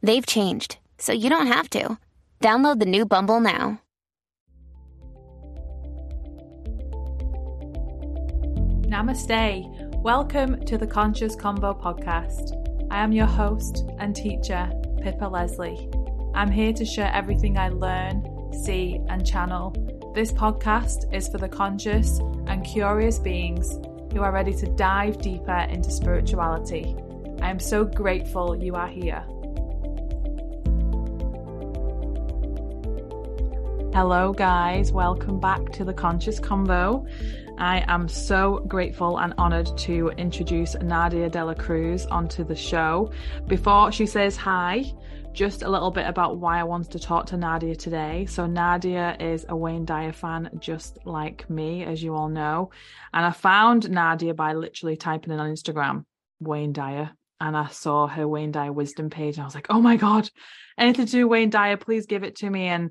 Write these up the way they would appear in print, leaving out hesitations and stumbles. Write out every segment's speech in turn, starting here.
They've changed, so you don't have to. Download the new Bumble now. Namaste. Welcome to the Conscious Combo podcast. I am your host and teacher, Pippa Leslie. I'm here to share everything I learn, see, and channel. This podcast is for the conscious and curious beings who are ready to dive deeper into spirituality. I am so grateful you are here. Hello guys, welcome back to the Conscious Combo. I am so grateful and honoured to introduce Nadia Dela Cruz onto the show. Before she says hi, just a little bit about why I wanted to talk to Nadia today. So Nadia is a Wayne Dyer fan just like me, as you all know. And I found Nadia by literally typing in on Instagram, Wayne Dyer. And I saw her Wayne Dyer Wisdom page and I was like, oh my God, anything to do with Wayne Dyer, please give it to me. And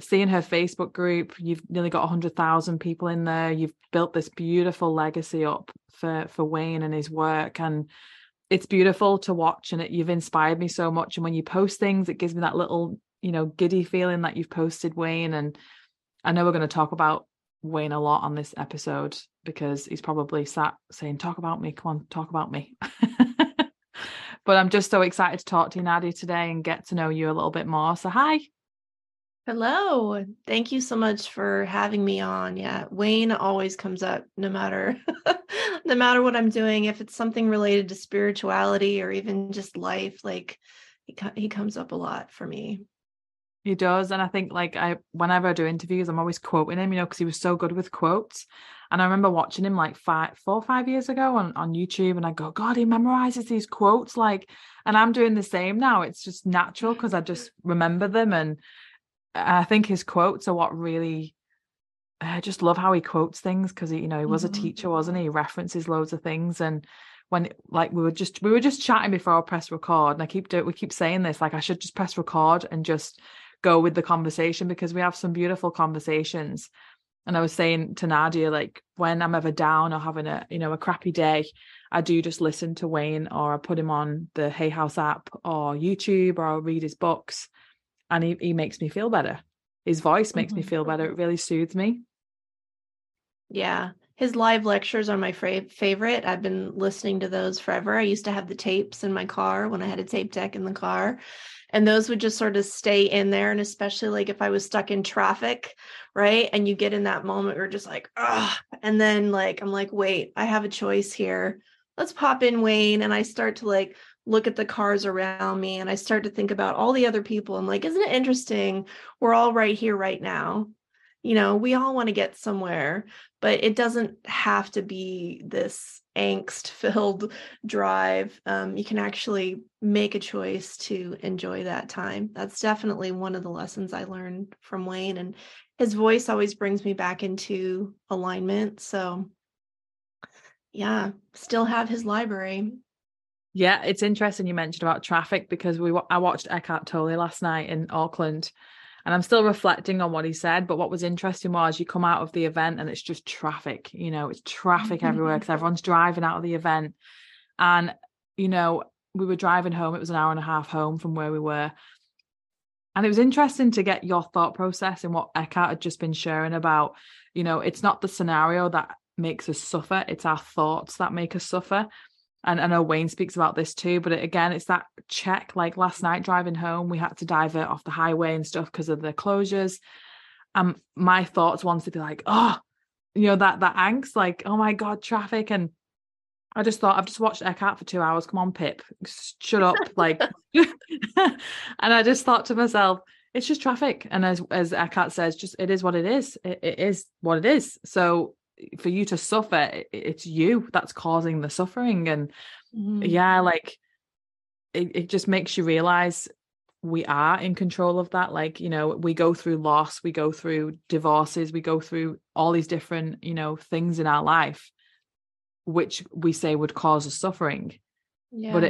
seeing her Facebook group, you've nearly got 100,000 people in there. You've built this beautiful legacy up for Wayne and his work. And it's beautiful to watch, and you've inspired me so much. And when you post things, it gives me that little, giddy feeling that you've posted Wayne. And I know we're going to talk about Wayne a lot on this episode because he's probably sat saying, talk about me. Come on, talk about me. But I'm just so excited to talk to you, Nadia, today and get to know you a little bit more. So hi. Hello. Thank you so much for having me on. Yeah. Wayne always comes up no matter what I'm doing, if it's something related to spirituality or even just life, like he comes up a lot for me. He does. And I think whenever I do interviews, I'm always quoting him, because he was so good with quotes. And I remember watching him like 4 or 5 years ago on YouTube, and I go, God, he memorizes these quotes. And I'm doing the same now. It's just natural because I just remember them. And I think his quotes are what really, I just love how he quotes things, because he was a teacher, wasn't he? He references loads of things. And when we were just chatting before I press record, and we keep saying this, I should just press record and just go with the conversation, because we have some beautiful conversations. And I was saying to Nadia, when I'm ever down or having a crappy day, I do just listen to Wayne, or I put him on the Hay House app or YouTube, or I'll read his books. And he makes me feel better. His voice makes me feel better. It really soothes me. Yeah. His live lectures are my favorite. I've been listening to those forever. I used to have the tapes in my car when I had a tape deck in the car. And those would just sort of stay in there. And especially if I was stuck in traffic, right? And you get in that moment where you're just like, ah. And then I'm like, wait, I have a choice here. Let's pop in Wayne. And I start to look at the cars around me, and I start to think about all the other people. I'm like, isn't it interesting? We're all right here, right now. We all want to get somewhere, but it doesn't have to be this angst-filled drive. You can actually make a choice to enjoy that time. That's definitely one of the lessons I learned from Wayne, and his voice always brings me back into alignment. So yeah, still have his library. Yeah, it's interesting you mentioned about traffic, because I watched Eckhart Tolle last night in Auckland, and I'm still reflecting on what he said. But what was interesting was you come out of the event and it's just traffic, it's traffic everywhere because everyone's driving out of the event. And, we were driving home. It was an hour and a half home from where we were. And it was interesting to get your thought process and what Eckhart had just been sharing about, it's not the scenario that makes us suffer. It's our thoughts that make us suffer. And I know Wayne speaks about this too, but again, it's that check. Last night driving home, we had to divert off the highway and stuff because of the closures. My thoughts wanted to be that angst, oh my God, traffic. And I just thought, I've just watched Eckhart for 2 hours. Come on, Pip, shut up. And I just thought to myself, it's just traffic. And as Eckhart says, just, it is what it is. It is what it is. So for you to suffer, it's you that's causing the suffering. And it just makes you realize we are in control of that. Like, you know, we go through loss, we go through divorces, we go through all these different, you know, things in our life, which we say would cause us suffering. Yeah. But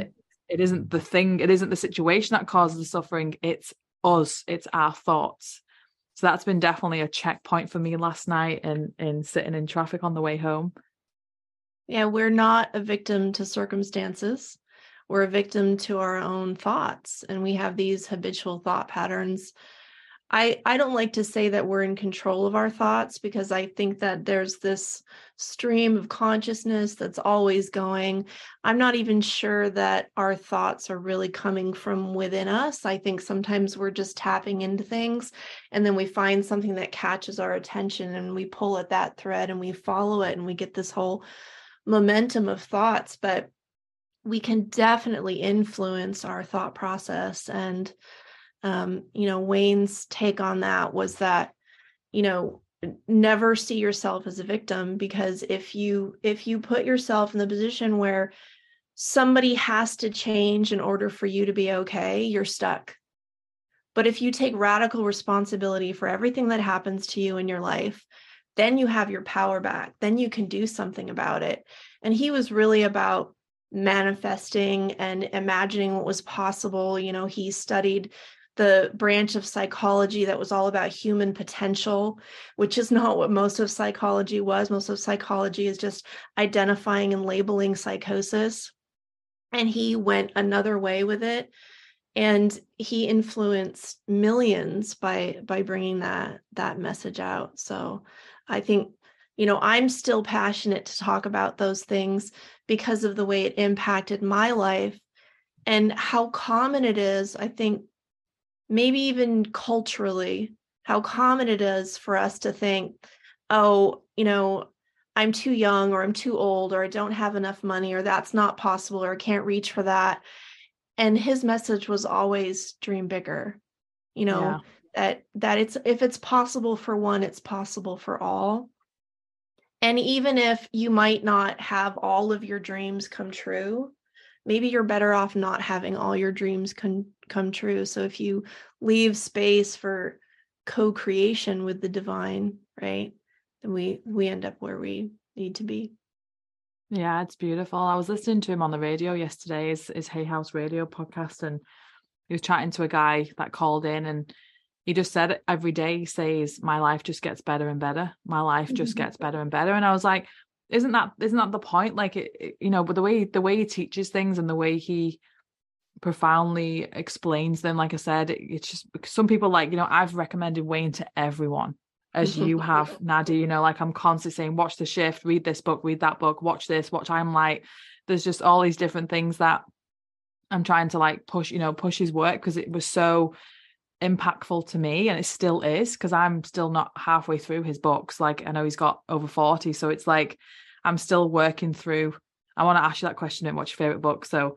it isn't the thing, it isn't the situation that causes the suffering, it's us, it's our thoughts. So that's been definitely a checkpoint for me last night and sitting in traffic on the way home. Yeah, we're not a victim to circumstances. We're a victim to our own thoughts, and we have these habitual thought patterns. I don't like to say that we're in control of our thoughts, because I think that there's this stream of consciousness that's always going. I'm not even sure that our thoughts are really coming from within us. I think sometimes we're just tapping into things, and then we find something that catches our attention, and we pull at that thread, and we follow it, and we get this whole momentum of thoughts. But we can definitely influence our thought process. And, you know, Wayne's take on that was that, you know, never see yourself as a victim, because if you put yourself in the position where somebody has to change in order for you to be okay, you're stuck. But if you take radical responsibility for everything that happens to you in your life, then you have your power back. Then you can do something about it. And he was really about manifesting and imagining what was possible. You know, he studied the branch of psychology that was all about human potential, which is not what most of psychology was. Most of psychology is just identifying and labeling psychosis. And he went another way with it. And he influenced millions by bringing that message out. So I think, you know, I'm still passionate to talk about those things because of the way it impacted my life and how common it is, I think, maybe even culturally, how common it is for us to think, oh, you know, I'm too young, or I'm too old, or I don't have enough money, or that's not possible, or I can't reach for that. And his message was always dream bigger, you know, yeah. that it's, if it's possible for one, it's possible for all. And even if you might not have all of your dreams come true, maybe you're better off not having all your dreams come true. So if you leave space for co-creation with the divine, right, then we end up where we need to be. Yeah, it's beautiful. I was listening to him on the radio yesterday, his Hay House radio podcast, and he was chatting to a guy that called in, and he just said every day, he says, my life just gets better and better. My life just gets better and better. And I was like, isn't that the point? Like, it, you know, but the way he teaches things and the way he profoundly explains them, like I said, it's just some people, like, you know, I've recommended Wayne to everyone, as you have, Nadia, you know, like I'm constantly saying, watch The Shift, read this book, read that book, watch this, watch I'm Light. There's just all these different things that I'm trying to like push his work, because it was so impactful to me, and it still is, because I'm still not halfway through his books. Like, I know he's got over 40, so it's like I'm still working through. I want to ask you that question in what's your favorite book, so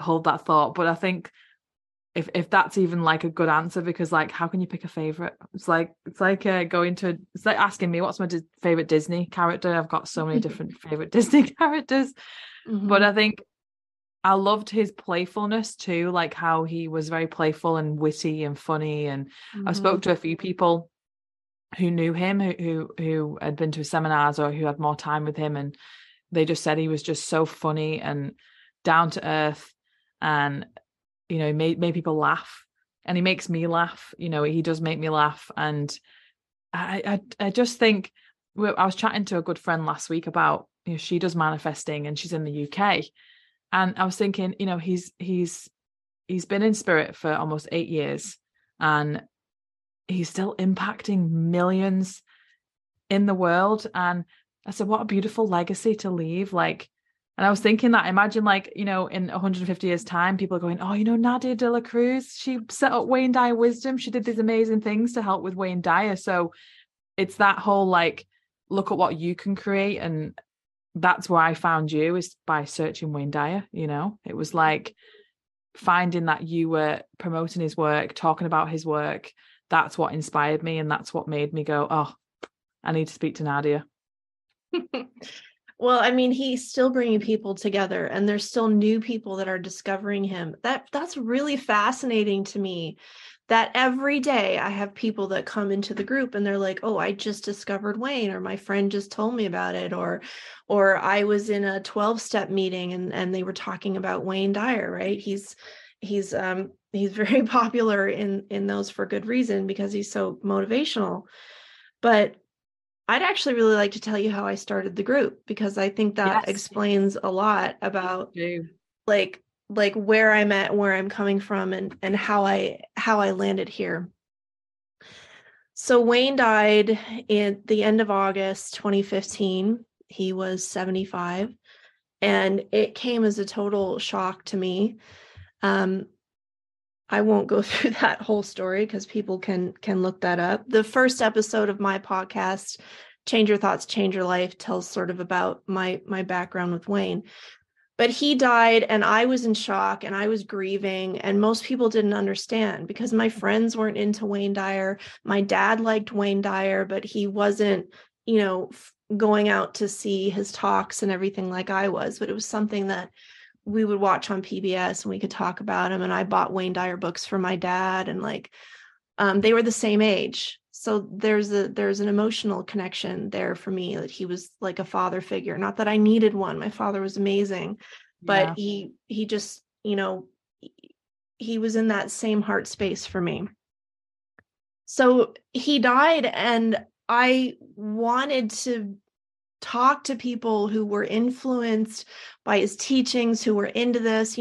hold that thought. But I think if that's even like a good answer, because like, how can you pick a favorite? It's like asking me what's my favorite Disney character. I've got so many different favorite Disney characters. Mm-hmm. But I think I loved his playfulness too, like how he was very playful and witty and funny. And mm-hmm. I spoke to a few people who knew him, who had been to his seminars or who had more time with him, and they just said he was just so funny and down to earth, and, you know, he made people laugh, and he makes me laugh. You know, he does make me laugh. And I just think, I was chatting to a good friend last week about, you know, she does manifesting and she's in the UK. And I was thinking, you know, he's been in spirit for almost 8 years, and he's still impacting millions in the world. And I said, what a beautiful legacy to leave. Like, and I was thinking that, imagine, like, you know, in 150 years time, people are going, oh, you know, Nadia De La Cruz, she set up Wayne Dyer Wisdom. She did these amazing things to help with Wayne Dyer. So it's that whole, like, look at what you can create. And that's where I found you, is by searching Wayne Dyer. You know, it was like finding that you were promoting his work, talking about his work. That's what inspired me. And that's what made me go, oh, I need to speak to Nadia. Well, I mean, he's still bringing people together and there's still new people that are discovering him. That's really fascinating to me, that every day I have people that come into the group and they're like, oh, I just discovered Wayne, or my friend just told me about it, or I was in a 12-step meeting and they were talking about Wayne Dyer, right? He's very popular in those for good reason because he's so motivational. But I'd actually really like to tell you how I started the group, because I think that explains a lot about like where I'm at, where I'm coming from, and how I landed here. So Wayne died at the end of August 2015. He was 75, and it came as a total shock to me. I won't go through that whole story because people can look that up. The first episode of my podcast, Change Your Thoughts, Change Your Life, tells sort of about my background with Wayne. But he died and I was in shock and I was grieving, and most people didn't understand because my friends weren't into Wayne Dyer. My dad liked Wayne Dyer, but he wasn't, going out to see his talks and everything like I was. But it was something that we would watch on PBS and we could talk about him. And I bought Wayne Dyer books for my dad, and they were the same age. So there's an emotional connection there for me, that he was like a father figure. Not that I needed one. My father was amazing, but he just, he was in that same heart space for me. So he died, and I wanted to talk to people who were influenced by his teachings, who were into this.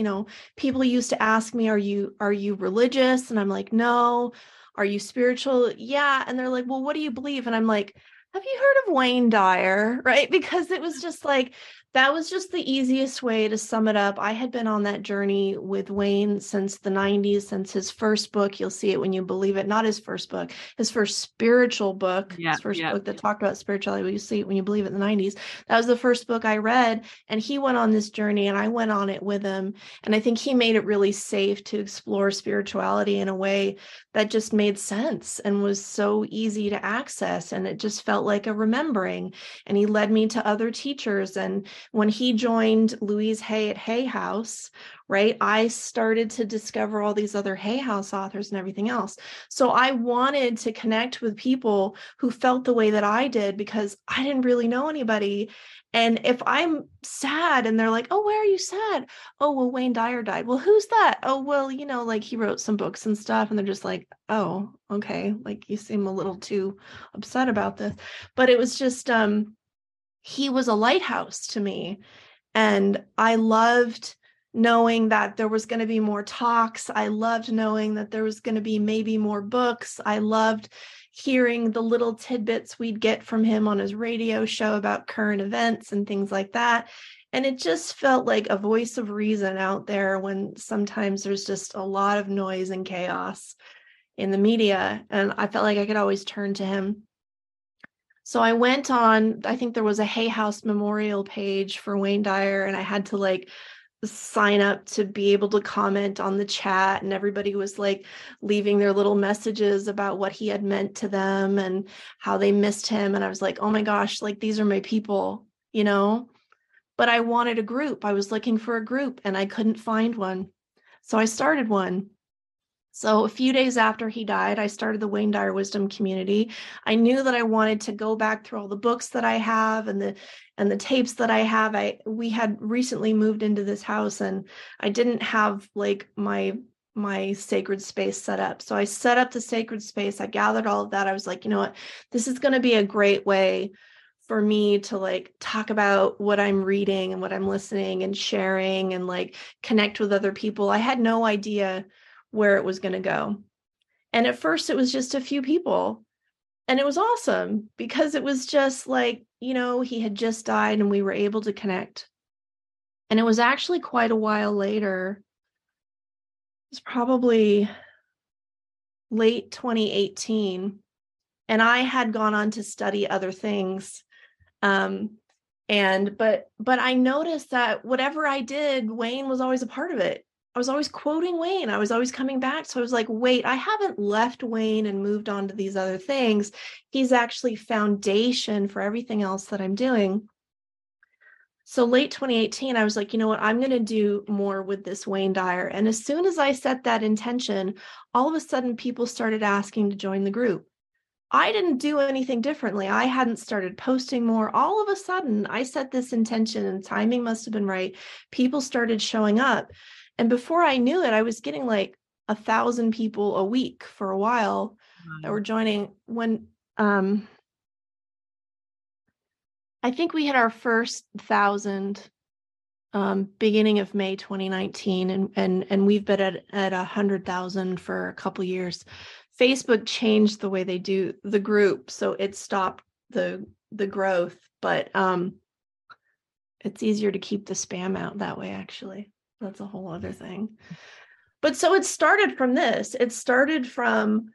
People used to ask me, are you religious? And I'm like, no. Are you spiritual? Yeah. And they're like, well, what do you believe? And I'm like, have you heard of Wayne Dyer? Right? Because it was just like, that was just the easiest way to sum it up. I had been on that journey with Wayne since the 90s, since his first book, You'll See It When You Believe It. Not his first book, his first spiritual book, book that talked about spirituality, You'll See It When You Believe It, in the 90s. That was the first book I read. And he went on this journey and I went on it with him. And I think he made it really safe to explore spirituality in a way that just made sense and was so easy to access. And it just felt like a remembering. And he led me to other teachers. And when he joined Louise Hay at Hay House, right, I started to discover all these other Hay House authors and everything else. So I wanted to connect with people who felt the way that I did, because I didn't really know anybody. And if I'm sad and they're like, oh, why are you sad? Oh, well, Wayne Dyer died. Well, who's that? Oh, well, he wrote some books and stuff. And they're just like, oh, okay. You seem a little too upset about this. But it was just, he was a lighthouse to me. And I loved knowing that there was going to be more talks. I loved knowing that there was going to be maybe more books. I loved hearing the little tidbits we'd get from him on his radio show about current events and things like that. And it just felt like a voice of reason out there when sometimes there's just a lot of noise and chaos in the media. And I felt like I could always turn to him. So I went on, I think there was a Hay House memorial page for Wayne Dyer, and I had to sign up to be able to comment on the chat, and everybody was leaving their little messages about what he had meant to them and how they missed him. And I was like, oh my gosh, these are my people, but I wanted a group. I was looking for a group and I couldn't find one. So I started one. So a few days after he died, I started the Wayne Dyer Wisdom Community. I knew that I wanted to go back through all the books that I have and the tapes that I have. We had recently moved into this house and I didn't have my sacred space set up. So I set up the sacred space. I gathered all of that. I was like, you know what, this is going to be a great way for me to talk about what I'm reading and what I'm listening and sharing and connect with other people. I had no idea where it was going to go. And at first it was just a few people, and it was awesome because it was just he had just died and we were able to connect. And it was actually quite a while later. It was probably late 2018. And I had gone on to study other things. But I noticed that whatever I did, Wayne was always a part of it. I was always quoting Wayne. I was always coming back. So I was like, wait, I haven't left Wayne and moved on to these other things. He's actually foundation for everything else that I'm doing. So late 2018, I was like, you know what, I'm going to do more with this Wayne Dyer. And as soon as I set that intention, all of a sudden people started asking to join the group. I didn't do anything differently. I hadn't started posting more. All of a sudden, I set this intention and timing must have been right. People started showing up. And before I knew it, I was getting like 1,000 people a week for a while that were joining. When I think we had our first 1,000 beginning of May 2019, and we've been at 100,000 for a couple years. Facebook changed the way they do the group, so it stopped the growth, but it's easier to keep the spam out that way, actually. That's a whole other thing. But so it started from this. It started from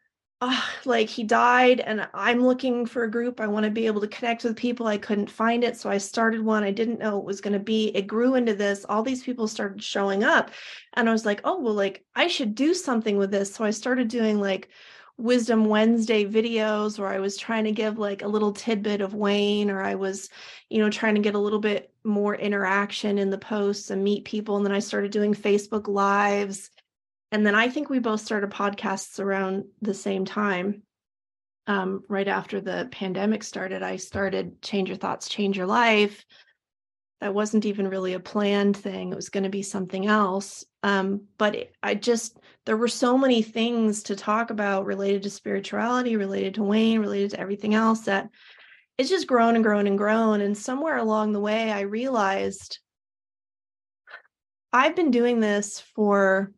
like he died and I'm looking for a group. I want to be able to connect with people. I couldn't find it. So I started one. I didn't know it was going to be. It grew into this. All these people started showing up and I was like, oh, well, like I should do something with this. So I started doing like Wisdom Wednesday videos where I was trying to give like a little tidbit of Wayne, or I was, you know, trying to get a little bit more interaction in the posts and meet people. And then I started doing Facebook Lives. And then I think we both started podcasts around the same time. Right after the pandemic started, I started Change Your Thoughts, Change Your Life. That wasn't even really a planned thing. It was going to be something else. There were so many things to talk about related to spirituality, related to Wayne, related to everything else, that it's just grown and grown and grown. And somewhere along the way, I realized I've been doing this for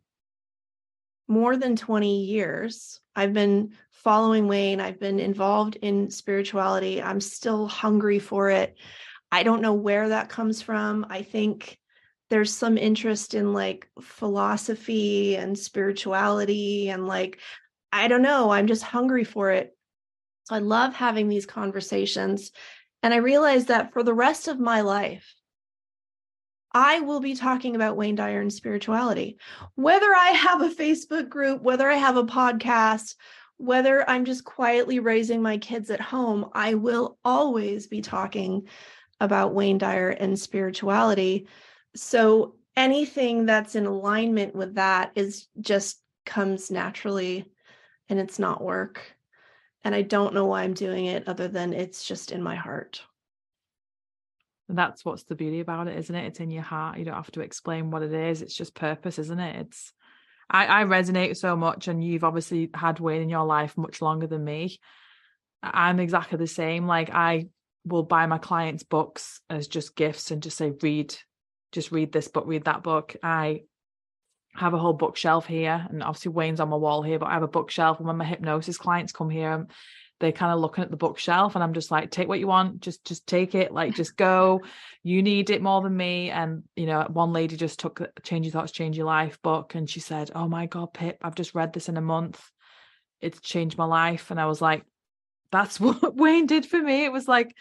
more than 20 years. I've been following Wayne. I've been involved in spirituality. I'm still hungry for it. I don't know where that comes from. I think there's some interest in like philosophy and spirituality and like, I don't know, I'm just hungry for it. So I love having these conversations. And I realized that for the rest of my life, I will be talking about Wayne Dyer and spirituality, whether I have a Facebook group, whether I have a podcast, whether I'm just quietly raising my kids at home. I will always be talking about Wayne Dyer and spirituality. So anything that's in alignment with that is just comes naturally, and it's not work. And I don't know why I'm doing it other than it's just in my heart. And that's what's the beauty about it, isn't it? It's in your heart. You don't have to explain what it is. It's just purpose, isn't it? I resonate so much, and you've obviously had Wayne in your life much longer than me. I'm exactly the same. Like I will buy my clients books as just gifts and just say, read this book, read that book. I have a whole bookshelf here, and obviously Wayne's on my wall here, but I have a bookshelf. And when my hypnosis clients come here, they're kind of looking at the bookshelf and I'm just like, take what you want, just take it, like, just go, you need it more than me. And, you know, one lady just took the Change Your Thoughts, Change Your Life book. And she said, oh my God, Pip, I've just read this in a month. It's changed my life. And I was like, that's what Wayne did for me. It was like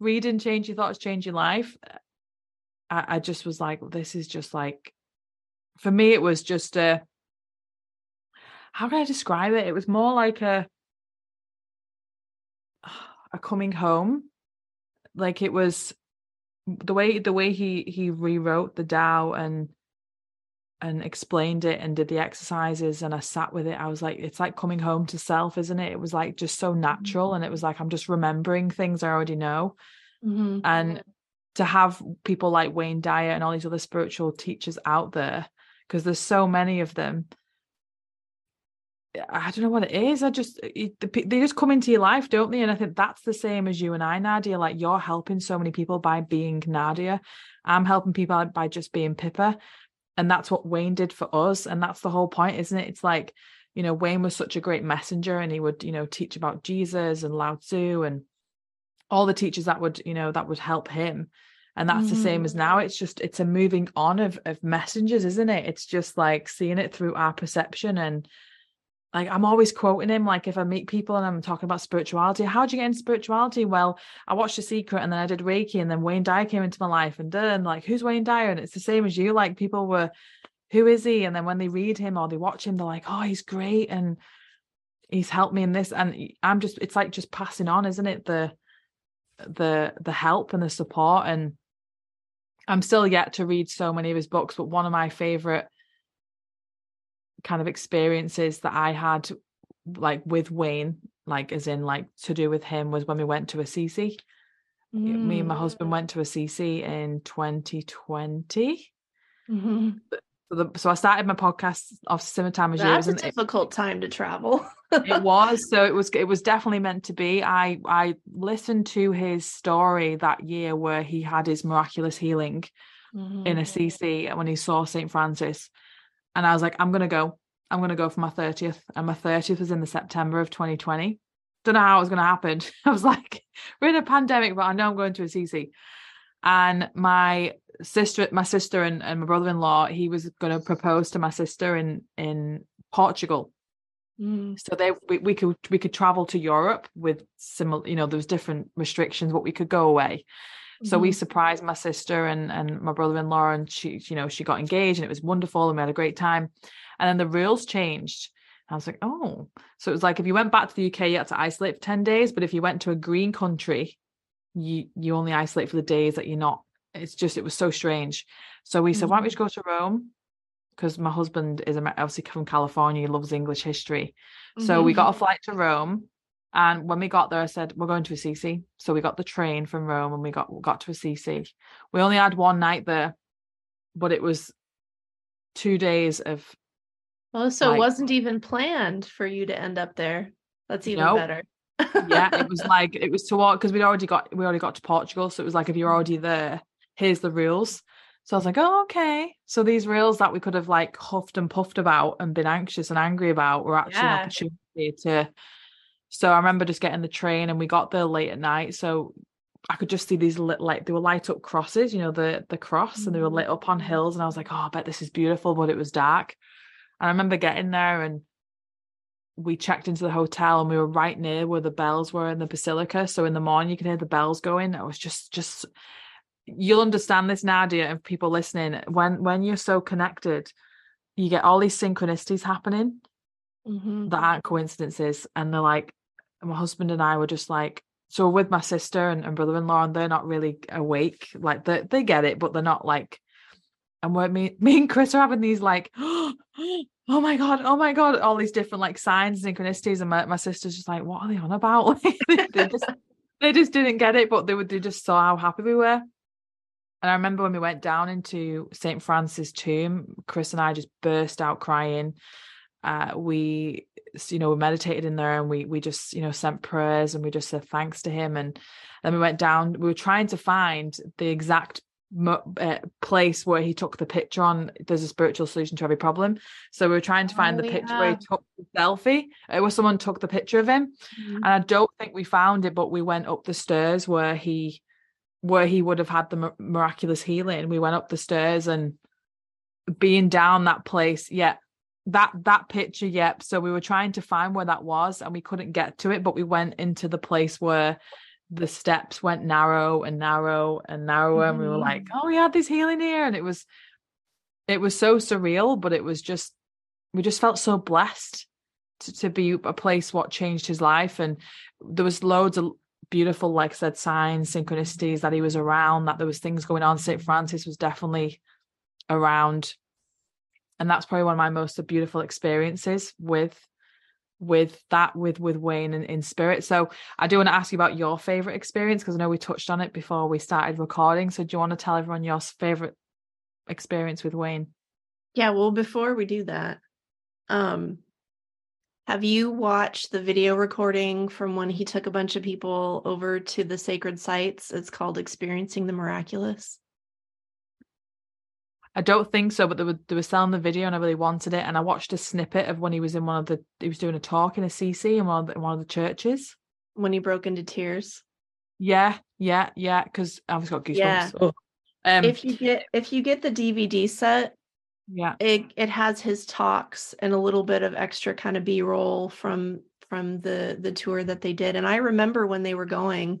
reading Change Your Thoughts, Change Your Life. I just was like, this is just like, for me, it was just a, how can I describe it? It was more like a coming home. Like it was the way he rewrote the Tao and explained it and did the exercises, and I sat with it. I was like, it's like coming home to self, isn't it? It was like just so natural, and it was like I'm just remembering things I already know. Mm-hmm. And to have people like Wayne Dyer and all these other spiritual teachers out there, because there's so many of them, I don't know what it is. They just come into your life, don't they? And I think that's the same as you and I, Nadia. Like you're helping so many people by being Nadia. I'm helping people out by just being Pippa. And that's what Wayne did for us. And that's the whole point, isn't it? It's like, you know, Wayne was such a great messenger, and he would, you know, teach about Jesus and Lao Tzu and all the teachers that would help him. And that's the same as now. It's just, it's a moving on of messengers, isn't it? It's just like seeing it through our perception. And like, I'm always quoting him. Like if I meet people and I'm talking about spirituality, how did you get into spirituality? Well, I watched The Secret and then I did Reiki and then Wayne Dyer came into my life and like, who's Wayne Dyer? And it's the same as you. Like people were, who is he? And then when they read him or they watch him, they're like, oh, he's great. And he's helped me in this. And I'm just, it's like just passing on, isn't it? The help and the support. And I'm still yet to read so many of his books, but one of my favorite kind of experiences that I had, like with Wayne, like as in like to do with him, was when we went to Assisi. Mm. Me and my husband went to Assisi in 2020. Mm-hmm. So I started my podcast off similar time as you. That's a difficult time to travel. It was. So it was definitely meant to be. I listened to his story that year where he had his miraculous healing mm-hmm. in Assisi when he saw Saint Francis. And I was like, I'm going to go for my 30th. And my 30th was in the September of 2020. Don't know how it was going to happen. I was like, we're in a pandemic, but I know I'm going to Assisi. And my sister and my brother-in-law, he was going to propose to my sister in Portugal. Mm. So we could travel to Europe with similar, you know, there was different restrictions, but we could go away. Mm-hmm. So we surprised my sister and my brother-in-law, and she, you know, she got engaged and it was wonderful and we had a great time. And then the rules changed. I was like, oh, so it was like, if you went back to the UK, you had to isolate for 10 days. But if you went to a green country, you only isolate for the days that you're not. It's just, it was so strange. So we said, why don't we just go to Rome? Because my husband is obviously from California. He loves English history. Mm-hmm. So we got a flight to Rome. And when we got there, I said, we're going to Assisi. So we got the train from Rome and we got to Assisi. We only had one night there, but it was 2 days of. Oh, so it wasn't even planned for you to end up there. That's even better. Yeah, it was like, it was to all, because we already got to Portugal. So it was like, if you're already there, here's the rules. So I was like, oh, okay. So these rules that we could have like huffed and puffed about and been anxious and angry about were actually an opportunity to. So I remember just getting the train and we got there late at night. So I could just see these they were light up crosses, you know, the cross, mm-hmm. and they were lit up on hills. And I was like, oh, I bet this is beautiful, but it was dark. And I remember getting there and we checked into the hotel and we were right near where the bells were in the basilica. So in the morning, you could hear the bells going. It was just you'll understand this, Nadia, and people listening. When you're so connected, you get all these synchronicities happening mm-hmm. that aren't coincidences. And they're like, my husband and I were just like, so we're with my sister and brother-in-law, and they're not really awake. Like they get it, but they're not like, and we're, me and Chris are having these like, oh my God, all these different like signs, synchronicities. And my sister's just like, what are they on about? they just didn't get it, but they just saw how happy we were. And I remember when we went down into St. Francis' tomb, Chris and I just burst out crying. We, you know, we meditated in there and we just, you know, sent prayers and we just said thanks to him. And then we went down, we were trying to find the exact place where he took the picture on. There's a spiritual solution to every problem, so we were trying to find the picture where he took the selfie. It was someone took the picture of him, mm-hmm. and I don't think we found it. But we went up the stairs where he would have had the miraculous healing. We went up the stairs and being down that place, that picture, yep. So we were trying to find where that was, and we couldn't get to it. But we went into the place where the steps went narrow and narrow and narrower. Mm. And we were like, oh, we had this healing here. And it was so surreal, but it was just, we just felt so blessed to be a place what changed his life. And there was loads of beautiful, like I said, signs, synchronicities that he was around, that there was things going on. St. Francis was definitely around. And that's probably one of my most beautiful experiences with Wayne and in spirit. So I do want to ask you about your favorite experience, because I know we touched on it before we started recording. So do you want to tell everyone your favorite experience with Wayne? Yeah, well, before we do that, have you watched the video recording from when he took a bunch of people over to the sacred sites? It's called Experiencing the Miraculous. I don't think so, but they were selling the video and I really wanted it. And I watched a snippet of when he was in he was doing a talk in Assisi in one of the churches. When he broke into tears. Yeah. Because I've just got goosebumps. Yeah. Oh. If you get the DVD set, yeah, it has his talks and a little bit of extra kind of B-roll from the tour that they did. And I remember when they were going,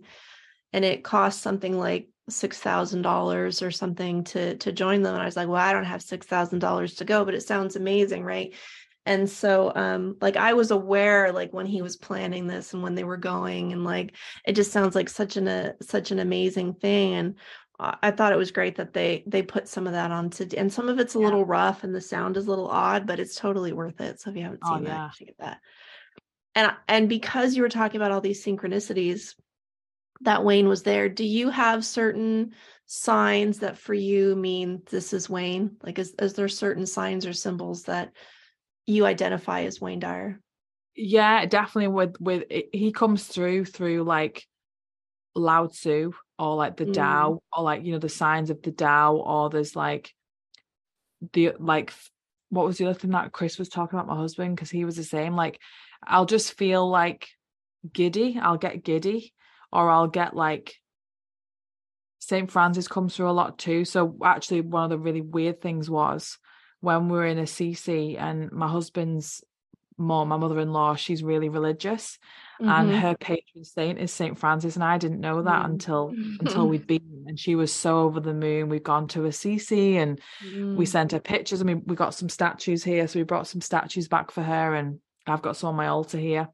and it cost something like $6,000 or something to join them. And I was like, well, I don't have $6,000 to go, but it sounds amazing, right? And so like I was aware, like when he was planning this and when they were going, and like it just sounds like such an amazing thing. And I thought it was great that they put some of that on to, and some of it's a little rough and the sound is a little odd, but it's totally worth it. So if you haven't seen that, you should get that. And because you were talking about all these synchronicities that Wayne was there, do you have certain signs that for you mean this is Wayne? Like, is there certain signs or symbols that you identify as Wayne Dyer? Yeah, definitely. With he comes through like Lao Tzu or like the Tao, or like, you know, the signs of the Tao, or there's like the, like, what was the other thing that Chris was talking about, my husband, because he was the same, like, I'll just feel like giddy, I'll get giddy, or I'll get like, Saint Francis comes through a lot too. So actually one of the really weird things was when we were in Assisi, and my husband's mom, my mother-in-law, she's really religious, and her patron saint is Saint Francis, and I didn't know that until we'd been, and she was so over the moon. We'd gone to Assisi and we sent her pictures. I mean, we got some statues here, so we brought some statues back for her, and I've got some on my altar here.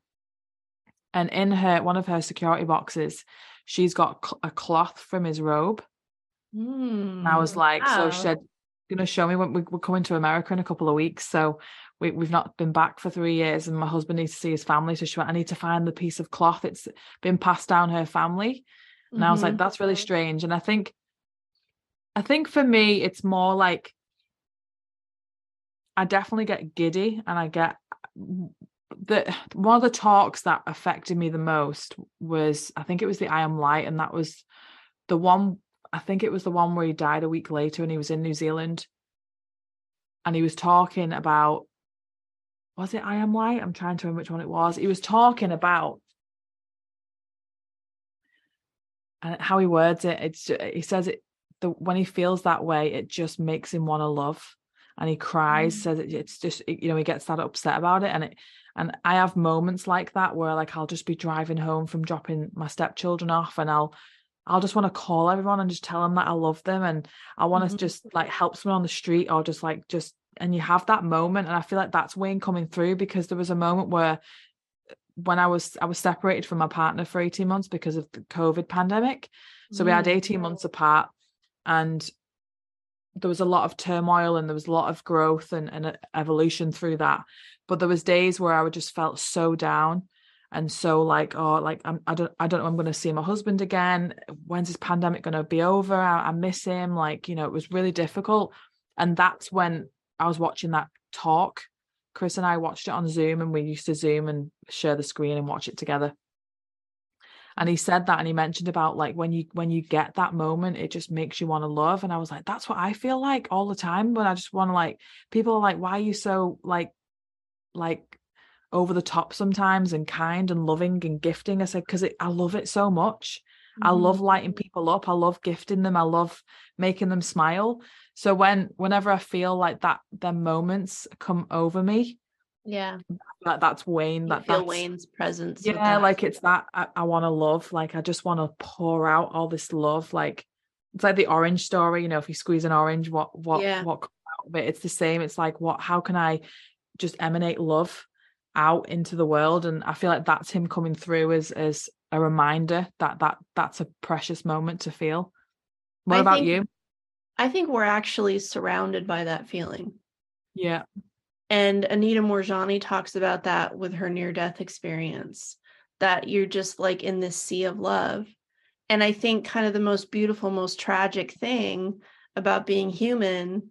And in her, one of her security boxes, she's got a cloth from his robe. And I was like, so she said, going to show me when we're coming to America in a couple of weeks. So we've not been back for 3 years, and my husband needs to see his family. So she went, I need to find the piece of cloth. It's been passed down her family. And I was like, that's really strange. And I think for me, it's more like, I definitely get giddy, and I get one of the talks that affected me the most was, I think it was the I Am Light. And that was the one, I think it was the one where he died a week later, and he was in New Zealand, and he was talking about, was it I Am Light? I'm trying to remember which one it was. He was talking about, and how he words it, he says it, when he feels that way, it just makes him want to love. And he cries, says it's just, you know, he gets that upset about it. And I have moments like that where, like, I'll just be driving home from dropping my stepchildren off, and I'll just want to call everyone and just tell them that I love them, and I want to just like help someone on the street, or just and you have that moment. And I feel like that's Wayne coming through, because there was a moment where when I was separated from my partner for 18 months because of the COVID pandemic. So we had 18 months apart, and there was a lot of turmoil, and there was a lot of growth and evolution through that. But there was days where I would just felt so down, and so like, oh, like I don't know, I'm going to see my husband again. When's this pandemic going to be over? I miss him. Like, you know, it was really difficult. And that's when I was watching that talk. Chris and I watched it on Zoom, and we used to Zoom and share the screen and watch it together. And he said that, and he mentioned about like when you get that moment, it just makes you want to love. And I was like, that's what I feel like all the time. When I just want to, like, people are like, why are you so like over the top sometimes, and kind and loving and gifting? I said, because I love it so much. I love lighting people up. I love gifting them. I love making them smile. So whenever I feel like that, them moments come over me. Yeah, that's Wayne. That's Wayne's presence. Yeah, like it's that I want to love. Like I just want to pour out all this love. Like it's like the orange story. You know, if you squeeze an orange, what comes out of it? It's the same. It's like how can I just emanate love out into the world? And I feel like that's him coming through as a reminder that's a precious moment to feel. What about you? I think we're actually surrounded by that feeling. Yeah. And Anita Morjani talks about that with her near-death experience, that you're just like in this sea of love. And I think kind of the most beautiful, most tragic thing about being human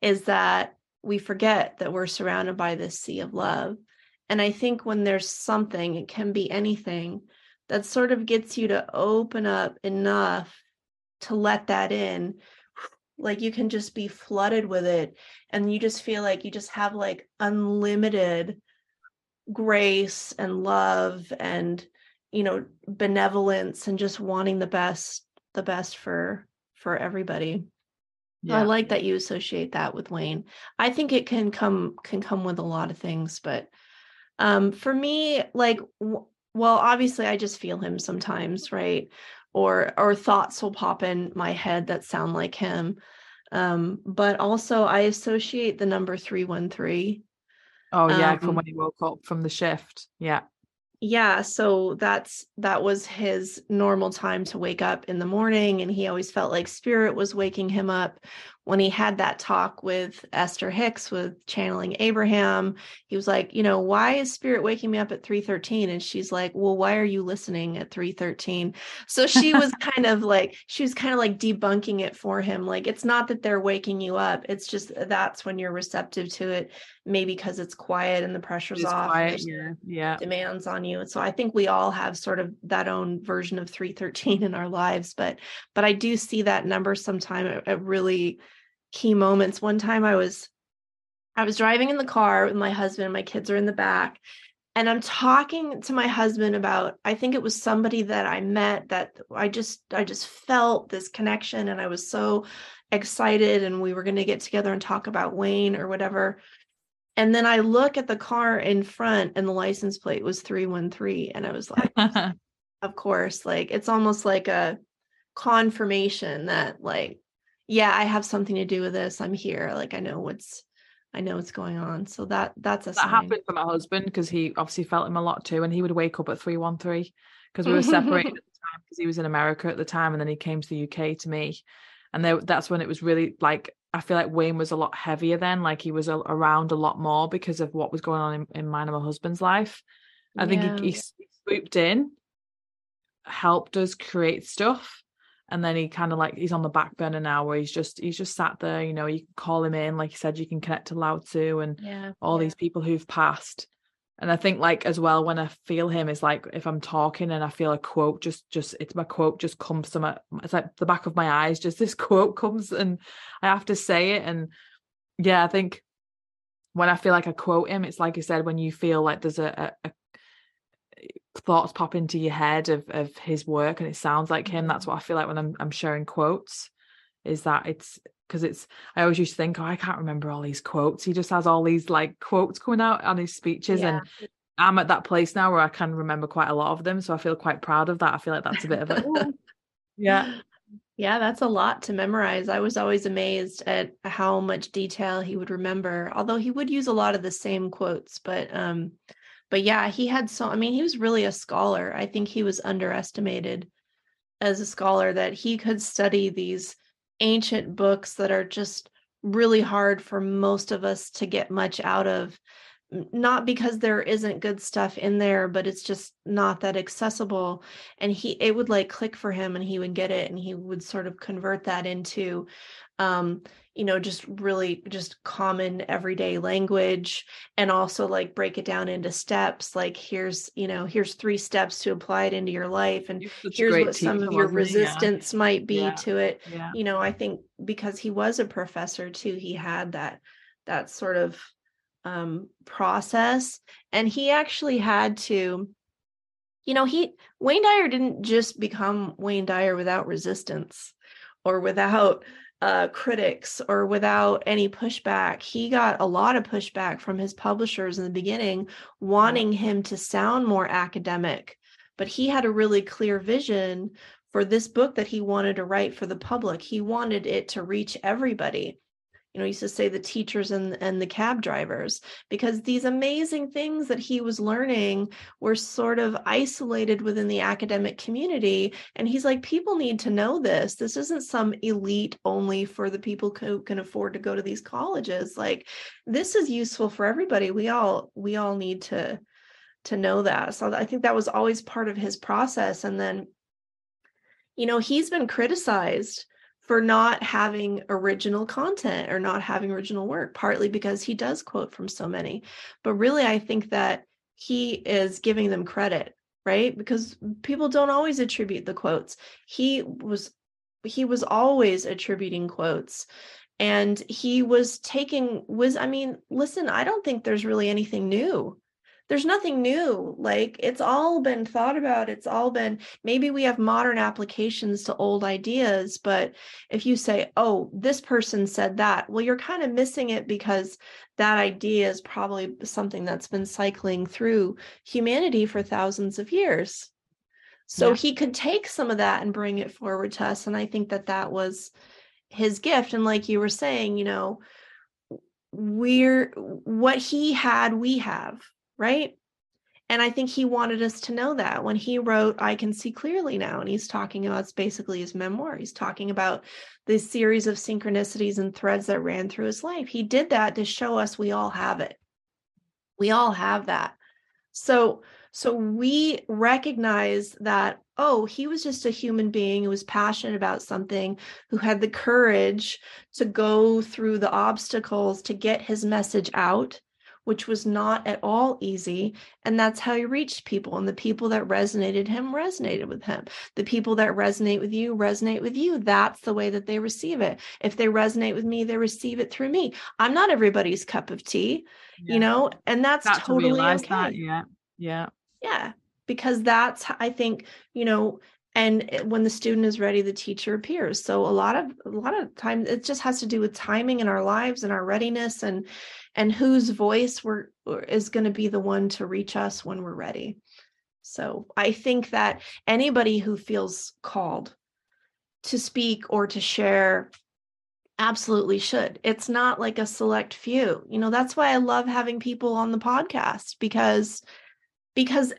is that we forget that we're surrounded by this sea of love. And I think when there's something, it can be anything, that sort of gets you to open up enough to let that in. Like you can just be flooded with it, and you just feel like you just have like unlimited grace and love and, you know, benevolence, and just wanting the best for everybody. Yeah. I like that you associate that with Wayne. I think it can come with a lot of things, but for me, like, well, obviously I just feel him sometimes, right? Or thoughts will pop in my head that sound like him. But also I associate the number 313. Oh yeah, from when he woke up from the shift. Yeah. Yeah. So that was his normal time to wake up in the morning. And he always felt like spirit was waking him up. When he had that talk with Esther Hicks, with Channeling Abraham, he was like, you know, why is spirit waking me up at 3:13? And she's like, well, why are you listening at 3:13? So she was kind of like debunking it for him. Like, it's not that they're waking you up. It's just, that's when you're receptive to it. Maybe because it's quiet and the pressure's off. Quiet, yeah. Demands on you. And so I think we all have sort of that own version of 3:13 in our lives. But I do see that number sometime at really key moments. One time I was driving in the car with my husband, my kids are in the back, and I'm talking to my husband about, I think it was somebody that I met that I just felt this connection, and I was so excited, and we were going to get together and talk about Wayne or whatever. And then I look at the car in front and the license plate was 313. And I was like, of course, like, it's almost like a confirmation that, like, yeah, I have something to do with this. I'm here. Like, I know what's going on. So that happened to my husband, because he obviously felt him a lot too. And he would wake up at 313 because we were separated at the time, because he was in America at the time. And then he came to the UK to me. And that's when it was really, like, I feel like Wayne was a lot heavier then. Like, he was around a lot more because of what was going on in mine and my husband's life. I think he swooped in, helped us create stuff. And then he kind of, like, he's on the back burner now, where he's just sat there, you know. You can call him in, like you said, you can connect to Lao Tzu and all these people who've passed. And I think, like, as well, when I feel him, is like, if I'm talking and I feel a quote, it's my quote just comes to my, it's like the back of my eyes, just this quote comes and I have to say it. And yeah, I think when I feel like I quote him, it's like you said, when you feel like there's a thoughts pop into your head of his work and it sounds like him. That's what I feel like when I'm sharing quotes, is that it's because it's, I always used to think, oh, I can't remember all these quotes. He just has all these, like, quotes coming out on his speeches. Yeah. And I'm at that place now where I can remember quite a lot of them. So I feel quite proud of that. I feel like that's a bit of a, yeah. Yeah, that's a lot to memorize. I was always amazed at how much detail he would remember, although he would use a lot of the same quotes, but yeah, he had so, I mean, he was really a scholar. I think he was underestimated as a scholar, that he could study these ancient books that are just really hard for most of us to get much out of, not because there isn't good stuff in there, but it's just not that accessible. And it would, like, click for him, and he would get it, and he would sort of convert that into, you know, just really just common everyday language, and also, like, break it down into steps. Like, here's 3 steps to apply it into your life. And here's what some of your resistance might be to it. Yeah. You know, I think because he was a professor too, he had that sort of process, and he actually had to, you know, Wayne Dyer didn't just become Wayne Dyer without resistance or without critics or without any pushback. He got a lot of pushback from his publishers in the beginning, wanting him to sound more academic, but he had a really clear vision for this book that he wanted to write for the public. He wanted it to reach everybody. You know, he used to say the teachers and the cab drivers, because these amazing things that he was learning were sort of isolated within the academic community. And he's like, people need to know this. This isn't some elite only for the people who can afford to go to these colleges. Like, this is useful for everybody. We all need to know that. So I think that was always part of his process. And then, you know, he's been criticized for not having original content or not having original work, partly because he does quote from so many. But really, I think that he is giving them credit, right? Because people don't always attribute the quotes. He was always attributing quotes. And he was listen, I don't think there's really anything new. There's nothing new. Like, it's all been thought about. It's all been, maybe we have modern applications to old ideas, but if you say, oh, this person said that, well, you're kind of missing it, because that idea is probably something that's been cycling through humanity for thousands of years. So he could take some of that and bring it forward to us. And I think that was his gift. And like you were saying, you know, what he had, we have. Right? And I think he wanted us to know that when he wrote, I Can See Clearly Now, and he's talking about, it's basically his memoir. He's talking about this series of synchronicities and threads that ran through his life. He did that to show us we all have it. We all have that. So we recognize that, oh, he was just a human being who was passionate about something, who had the courage to go through the obstacles to get his message out, which was not at all easy. And that's how he reached people. And the people that resonated with him. The people that resonate with you. That's the way that they receive it. If they resonate with me, they receive it through me. I'm not everybody's cup of tea, you know, and that's totally okay. That, yeah. Because that's, I think, you know, and when the student is ready, the teacher appears. So a lot of time, it just has to do with timing in our lives and our readiness and whose voice is going to be the one to reach us when we're ready. So I think that anybody who feels called to speak or to share absolutely should. It's not like a select few, you know, that's why I love having people on the podcast, because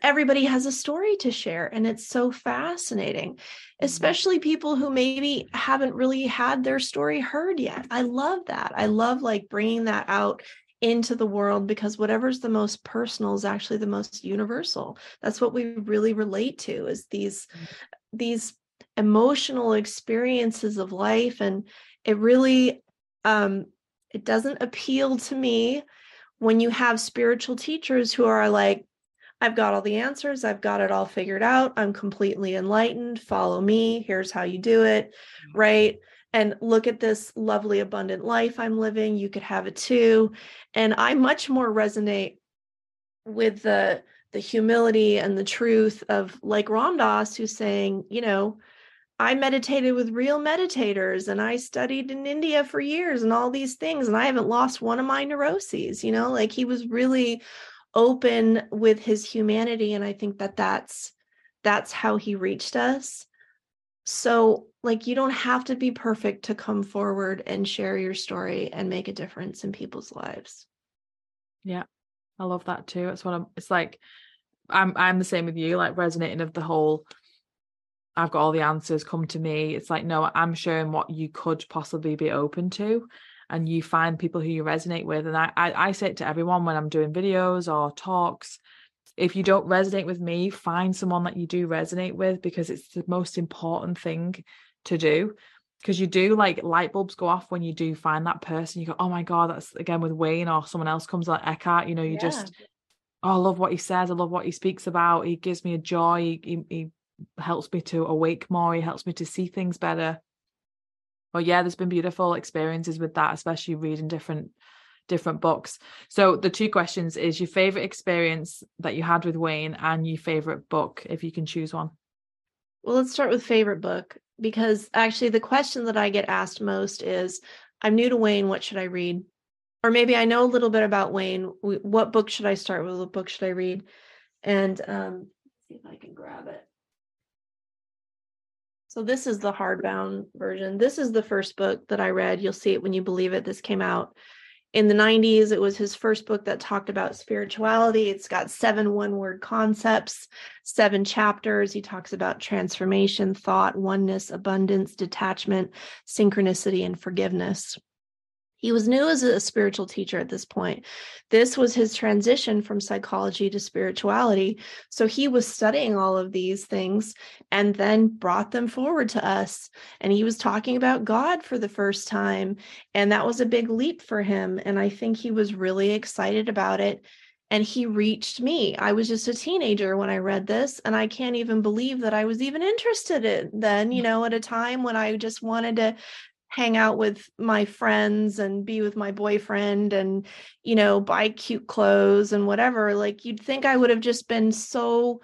everybody has a story to share. And it's so fascinating, especially people who maybe haven't really had their story heard yet. I love that. I love like bringing that out into the world, because whatever's the most personal is actually the most universal. That's what we really relate to, is these emotional experiences of life. And it really, it doesn't appeal to me when you have spiritual teachers who are like, I've got all the answers. I've got it all figured out. I'm completely enlightened. Follow me. Here's how you do it. Right. And look at this lovely, abundant life I'm living. You could have it too. And I much more resonate with the humility and the truth of like Ram Dass, who's saying, you know, I meditated with real meditators and I studied in India for years and all these things. And I haven't lost one of my neuroses, you know, like he was really open with his humanity. And I think that that's how he reached us. So like, you don't have to be perfect to come forward and share your story and make a difference in people's lives. Yeah. I love that too. It's what I'm the same with you, like resonating of the whole, I've got all the answers, come to me. It's like, no, I'm showing what you could possibly be open to. And you find people who you resonate with. And I say it to everyone when I'm doing videos or talks, if you don't resonate with me, find someone that you do resonate with, because it's the most important thing to do. Because you do, like, light bulbs go off when you do find that person. You go, oh my God, that's again with Wayne, or someone else comes like Eckhart, you know, you just, oh, I love what he says. I love what he speaks about. He gives me a joy. He helps me to awake more. He helps me to see things better. Oh yeah, there's been beautiful experiences with that, especially reading different books. So the two questions is your favorite experience that you had with Wayne and your favorite book, if you can choose one. Well, let's start with favorite book, because actually the question that I get asked most is, I'm new to Wayne, what should I read? Or maybe I know a little bit about Wayne, what book should I start with? What book should I read? And see if I can grab it. So this is the hardbound version. This is the first book that I read. You'll See It When You Believe It. This came out in the 90s. It was his first book that talked about spirituality. It's got 7 one-word concepts, 7 chapters. He talks about transformation, thought, oneness, abundance, detachment, synchronicity, and forgiveness. He was new as a spiritual teacher at this point. This was his transition from psychology to spirituality. So he was studying all of these things and then brought them forward to us. And he was talking about God for the first time. And that was a big leap for him. And I think he was really excited about it. And he reached me. I was just a teenager when I read this. And I can't even believe that I was even interested in then, you know, at a time when I just wanted to hang out with my friends and be with my boyfriend and, you know, buy cute clothes and whatever. Like, you'd think I would have just been so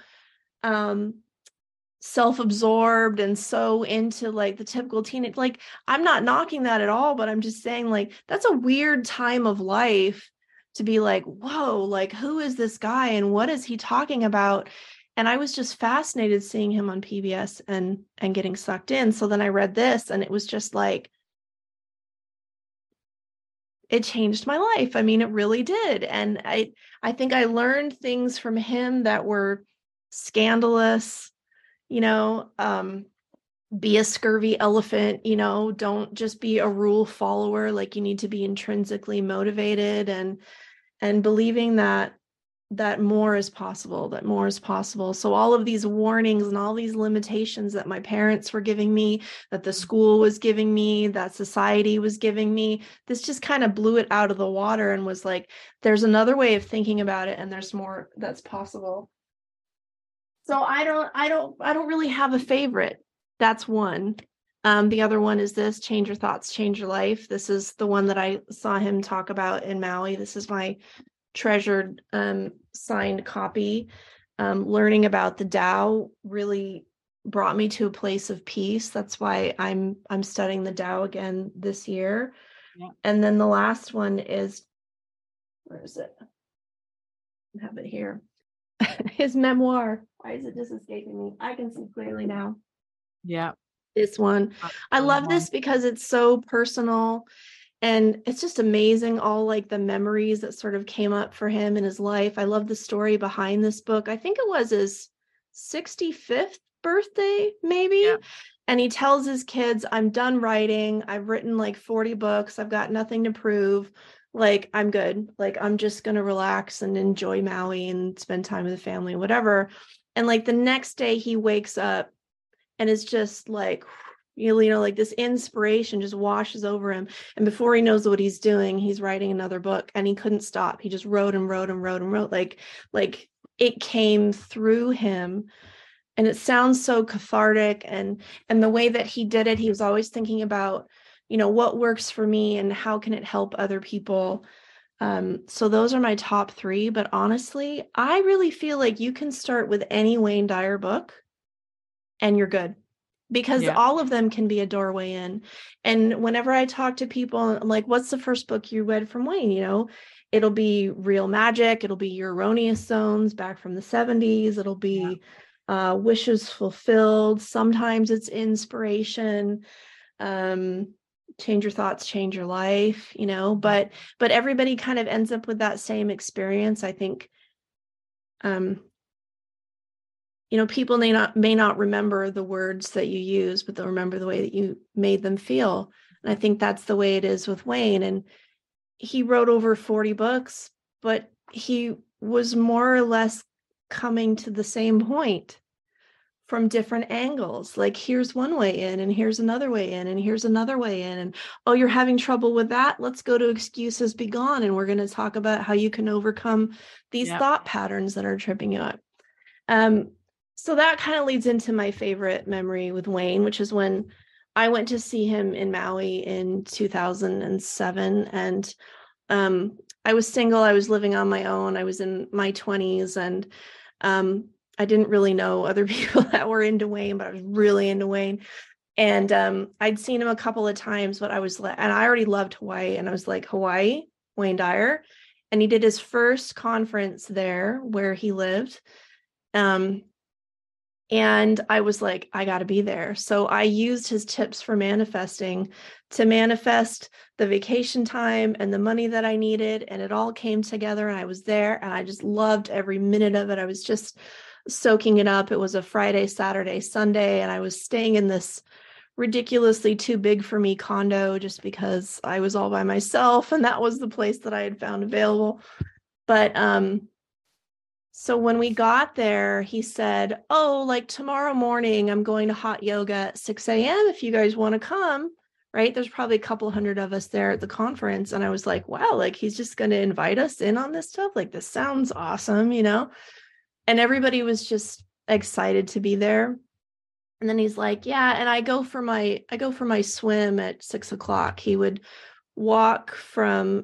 self-absorbed and so into like the typical teenage, like, I'm not knocking that at all, but I'm just saying, like, that's a weird time of life to be like, whoa, like, who is this guy and what is he talking about? And I was just fascinated seeing him on PBS and getting sucked in. So then I read this and it was just like, it changed my life. I mean, it really did. And I think I learned things from him that were scandalous, you know, be a scurvy elephant, you know, don't just be a rule follower. Like, you need to be intrinsically motivated and believing that more is possible, that more is possible. So all of these warnings and all these limitations that my parents were giving me, that the school was giving me, that society was giving me, this just kind of blew it out of the water and was like, there's another way of thinking about it, and there's more that's possible. So I don't really have a favorite. That's one. The other one is this: change your thoughts, change your life. This is the one that I saw him talk about in Maui. This is my treasured signed copy. Learning about the Tao really brought me to a place of peace. That's why I'm studying the Tao again this year. Yeah. And then the last one is, where is it? I have it here. His memoir. Why is it just escaping me? I Can See Clearly Now. Yeah. This one. I love this because it's so personal. And it's just amazing, all like the memories that sort of came up for him in his life. I love the story behind this book. I think it was his 65th birthday, maybe. Yeah. And he tells his kids, I'm done writing. I've written like 40 books. I've got nothing to prove. Like, I'm good. Like, I'm just going to relax and enjoy Maui and spend time with the family, whatever. And like the next day he wakes up and it's just like, you know, like this inspiration just washes over him. And before he knows what he's doing, he's writing another book, and he couldn't stop. He just wrote and wrote and wrote and wrote. Like it came through him. And it sounds so cathartic. And the way that he did it, he was always thinking about, you know, what works for me and how can it help other people. So those are my top three. But honestly, I really feel like you can start with any Wayne Dyer book and you're good. Because yeah. all of them can be a doorway in. And whenever I talk to people, I'm like, what's the first book you read from Wayne? You know, it'll be Real Magic. It'll be Your Erroneous Zones, Back from the 70s. It'll be Wishes Fulfilled. Sometimes it's Inspiration, Change Your Thoughts, Change Your Life, you know, but everybody kind of ends up with that same experience. I think, you know, people may not remember the words that you use, but they'll remember the way that you made them feel. And I think that's the way it is with Wayne. And he wrote over 40 books, but he was more or less coming to the same point from different angles. Like, here's one way in, and here's another way in, and here's another way in. And, oh, you're having trouble with that? Let's go to Excuses Be Gone. And we're going to talk about how you can overcome these thought patterns that are tripping you up. So that kind of leads into my favorite memory with Wayne, which is when I went to see him in Maui in 2007. And I was single. I was living on my own. I was in my 20s. And I didn't really know other people that were into Wayne, but I was really into Wayne. And I'd seen him a couple of times, but I was like, and I already loved Hawaii. And I was like, Hawaii, Wayne Dyer. And he did his first conference there where he lived. And I was like, I got to be there. So I used his tips for manifesting to manifest the vacation time and the money that I needed. And it all came together, and I was there, and I just loved every minute of it. I was just soaking it up. It was a Friday, Saturday, Sunday, and I was staying in this ridiculously too big for me condo just because I was all by myself. And that was the place that I had found available. But, so when we got there, he said, oh, like tomorrow morning, I'm going to hot yoga at 6 a.m. if you guys want to come, right? There's probably a couple hundred of us there at the conference. And I was like, wow, like he's just going to invite us in on this stuff. Like, this sounds awesome, you know? And everybody was just excited to be there. And then he's like, yeah, and I go for my swim at 6 o'clock. He would walk from,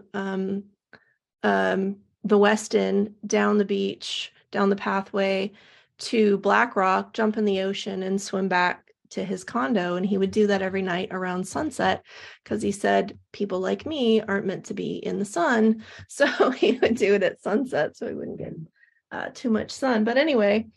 the West End, down the beach, down the pathway to Black Rock, jump in the ocean and swim back to his condo. And he would do that every night around sunset because he said, people like me aren't meant to be in the sun. So he would do it at sunset so he wouldn't get too much sun. But anyway,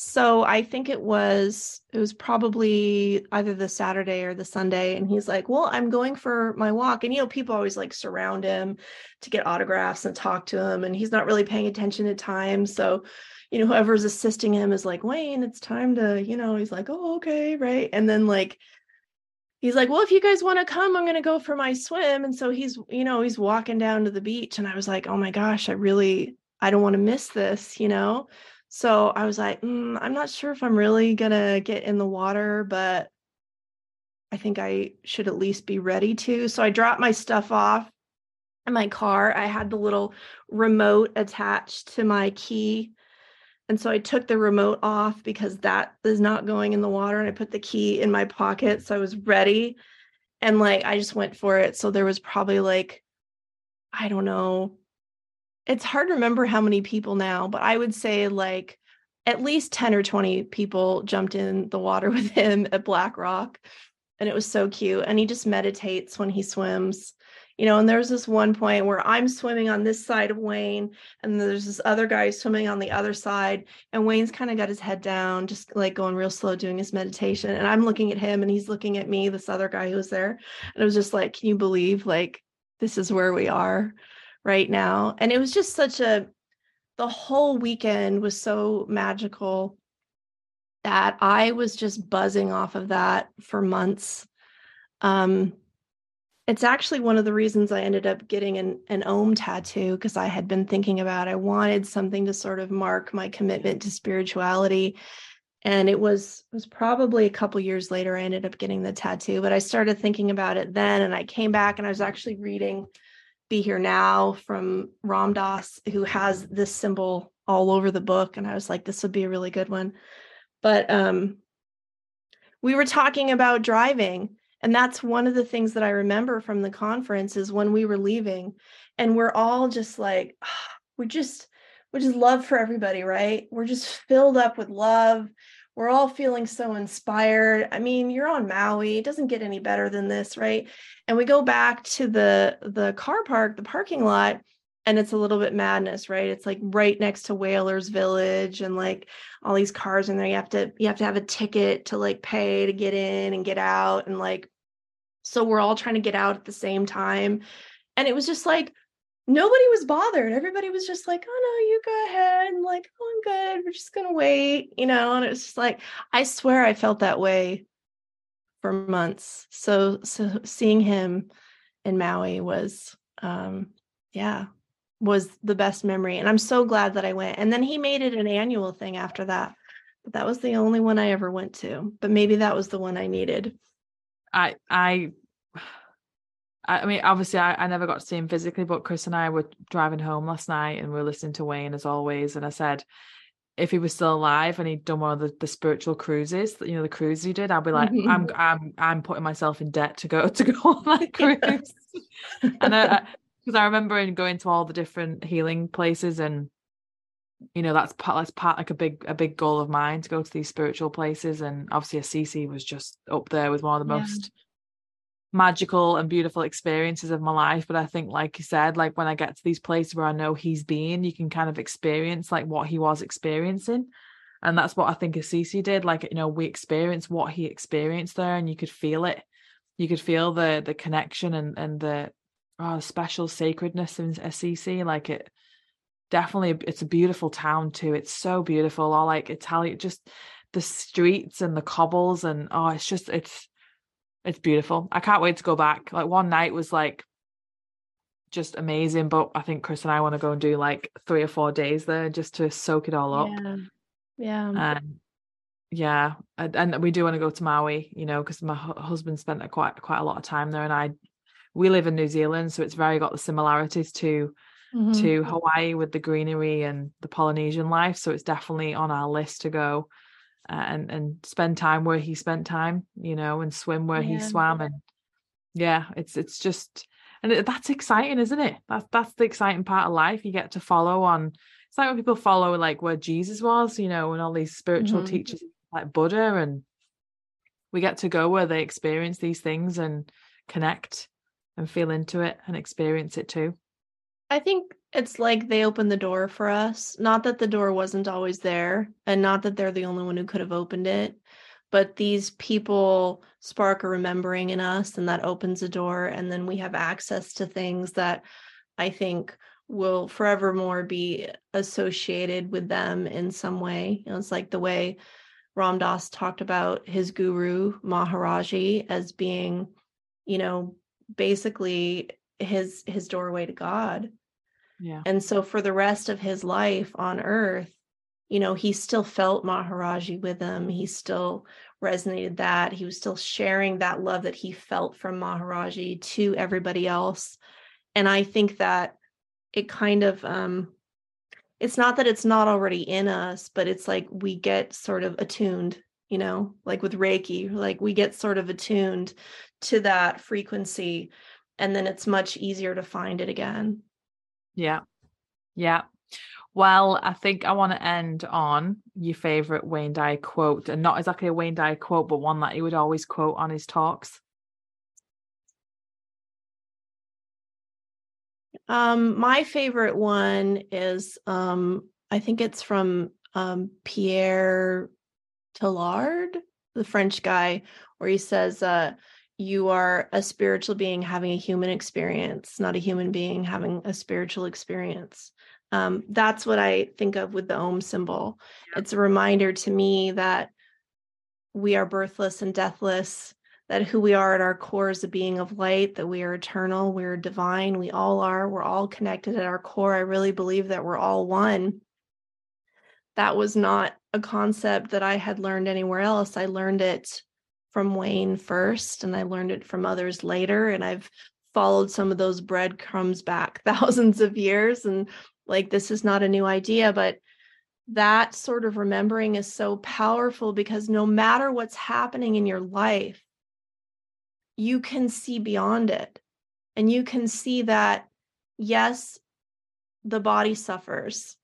So I think it was probably either the Saturday or the Sunday. And he's like, well, I'm going for my walk. And, you know, people always like surround him to get autographs and talk to him. And he's not really paying attention at times. So, you know, whoever's assisting him is like, Wayne, it's time to, you know, he's like, oh, okay. Right. And then like, he's like, well, if you guys want to come, I'm going to go for my swim. And so he's, you know, he's walking down to the beach. And I was like, oh my gosh, I don't want to miss this, you know? So I was like, I'm not sure if I'm really going to get in the water, but I think I should at least be ready to. So I dropped my stuff off in my car. I had the little remote attached to my key. And so I took the remote off because that is not going in the water. And I put the key in my pocket. So I was ready. And like, I just went for it. So there was probably like, I don't know. It's hard to remember how many people now, but I would say like at least 10 or 20 people jumped in the water with him at Black Rock. And it was so cute. And he just meditates when he swims, you know, and there's this one point where I'm swimming on this side of Wayne and there's this other guy swimming on the other side. And Wayne's kind of got his head down, just like going real slow, doing his meditation. And I'm looking at him and he's looking at me, this other guy who was there. And it was just like, can you believe like, this is where we are right now? And it was just the whole weekend was so magical that I was just buzzing off of that for months. It's actually one of the reasons I ended up getting an Om tattoo, because I had been thinking about, I wanted something to sort of mark my commitment to spirituality. And it was probably a couple years later, I ended up getting the tattoo, but I started thinking about it then. And I came back and I was actually reading Be Here Now from Ram Dass, who has this symbol all over the book. And I was like, this would be a really good one. But we were talking about driving. And that's one of the things that I remember from the conference is when we were leaving and we're all just like, oh, we just love for everybody, right? We're just filled up with love. We're all feeling so inspired. I mean, you're on Maui. It doesn't get any better than this, right? And we go back to the car park, the parking lot, and it's a little bit madness, right? It's like right next to Whalers Village and like all these cars in there. You have to have a ticket to like pay to get in and get out. And like, so we're all trying to get out at the same time. And it was just like, nobody was bothered. Everybody was just like, oh no, you go ahead. And like, oh, I'm good. We're just going to wait, you know? And it was just like, I swear I felt that way for months. So seeing him in Maui was the best memory. And I'm so glad that I went. And then he made it an annual thing after that, but that was the only one I ever went to, but maybe that was the one I needed. I mean, obviously, I never got to see him physically, but Chris and I were driving home last night and we were listening to Wayne as always. And I said, if he was still alive and he'd done one of the spiritual cruises, you know, the cruise he did, I'd be like, mm-hmm. I'm putting myself in debt to go on that cruise. Yeah. And because I remember him going to all the different healing places, and you know, that's part like a big goal of mine to go to these spiritual places. And obviously, Assisi was just up there with one of the most magical and beautiful experiences of my life. But I think, like you said, like when I get to these places where I know he's been, you can kind of experience like what he was experiencing. And that's what I think Assisi did. Like, you know, we experienced what he experienced there, and you could feel it. You could feel the connection and the special sacredness in Assisi. Like, it definitely, it's a beautiful town too. It's so beautiful. Or like Italian, just the streets and the cobbles, and it's beautiful. I can't wait to go back. Like, one night was like just amazing, but I think Chris and I want to go and do like 3 or 4 days there just to soak it all up. Yeah. And we do want to go to Maui, you know, because my husband spent quite a lot of time there, and we live in New Zealand, so it's very got the similarities to Hawaii with the greenery and the Polynesian life. So it's definitely on our list to go. And spend time where he spent time, you know, and swim where he swam. And it's just, and that's exciting, isn't it? That's the exciting part of life. You get to follow on. It's like when people follow like where Jesus was, you know, and all these spiritual teachers like Buddha, and we get to go where they experience these things and connect and feel into it and experience it too. I think It's like they opened the door for us. Not that the door wasn't always there, and not that they're the only one who could have opened it, but these people spark a remembering in us, and that opens a door, and then we have access to things that I think will forevermore be associated with them in some way. You know, it's like the way Ram Dass talked about his guru, Maharaji, as being, you know, basically his doorway to God. Yeah. And so for the rest of his life on earth, you know, he still felt Maharaji with him. He still resonated that. He was still sharing that love that he felt from Maharaji to everybody else. And I think that it kind of, it's not that it's not already in us, but it's like we get sort of attuned, you know, like with Reiki, like we get sort of attuned to that frequency, and then it's much easier to find it again. Yeah. Yeah. Well, I think I want to end on your favorite Wayne Dyer quote, and not exactly a Wayne Dyer quote, but one that he would always quote on his talks. My favorite one is, I think it's from Pierre Teilhard, the French guy, where he says, you are a spiritual being having a human experience, not a human being having a spiritual experience. That's what I think of with the Om symbol. Yeah. It's a reminder to me that we are birthless and deathless, that who we are at our core is a being of light, that we are eternal, we're divine, we all are, we're all connected at our core. I really believe that we're all one. That was not a concept that I had learned anywhere else. I learned it from Wayne first, and I learned it from others later, and I've followed some of those breadcrumbs back thousands of years, and like this is not a new idea, but that sort of remembering is so powerful, because no matter what's happening in your life, you can see beyond it, and you can see that yes, the body suffers,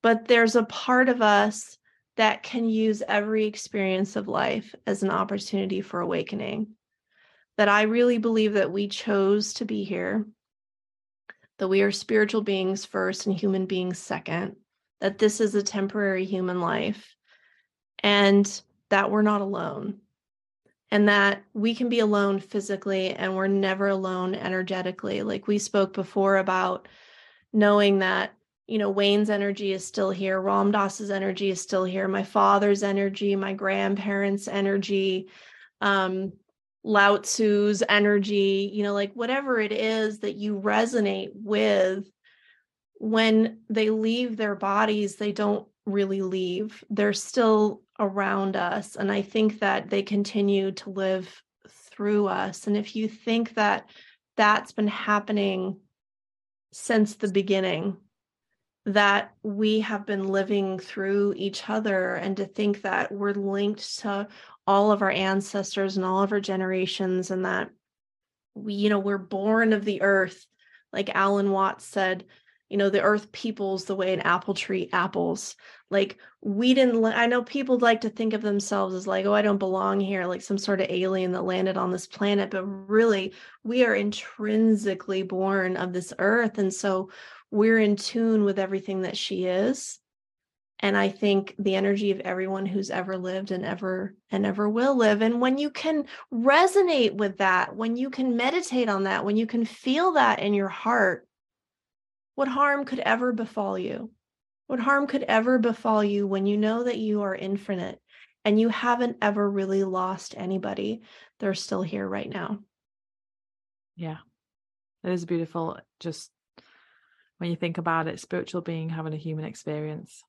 but there's a part of us that can use every experience of life as an opportunity for awakening. That I really believe that we chose to be here, that we are spiritual beings first and human beings second, that this is a temporary human life, and that we're not alone, and that we can be alone physically, and we're never alone energetically. Like we spoke before about knowing that, you know, Wayne's energy is still here. Ram Dass's energy is still here. My father's energy, my grandparents' energy, Lao Tzu's energy, you know, like whatever it is that you resonate with, when they leave their bodies, they don't really leave. They're still around us. And I think that they continue to live through us. And if you think that that's been happening since the beginning, that we have been living through each other, and to think that we're linked to all of our ancestors and all of our generations, and that we, you know, we're born of the earth. Like Alan Watts said, you know, the earth peoples the way an apple tree apples. Like we didn't, I know people like to think of themselves as like, oh, I don't belong here, like some sort of alien that landed on this planet, but really we are intrinsically born of this earth. And so we're in tune with everything that she is. And I think the energy of everyone who's ever lived and ever will live. And when you can resonate with that, when you can meditate on that, when you can feel that in your heart, what harm could ever befall you? What harm could ever befall you when you know that you are infinite and you haven't ever really lost anybody? They're still here right now. Yeah, that is beautiful. Just when you think about it, spiritual being having a human experience.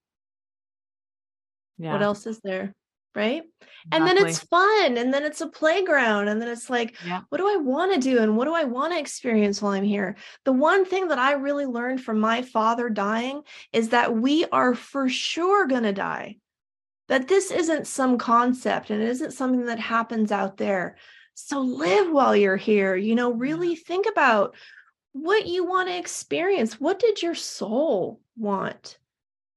Yeah. What else is there? Right. Exactly. And then it's fun. And then it's a playground. And then it's like, yeah, what do I want to do? And what do I want to experience while I'm here? The one thing that I really learned from my father dying is that we are for sure going to die. That this isn't some concept, and it isn't something that happens out there. So live while you're here, you know, really think about what you want to experience. What did your soul want?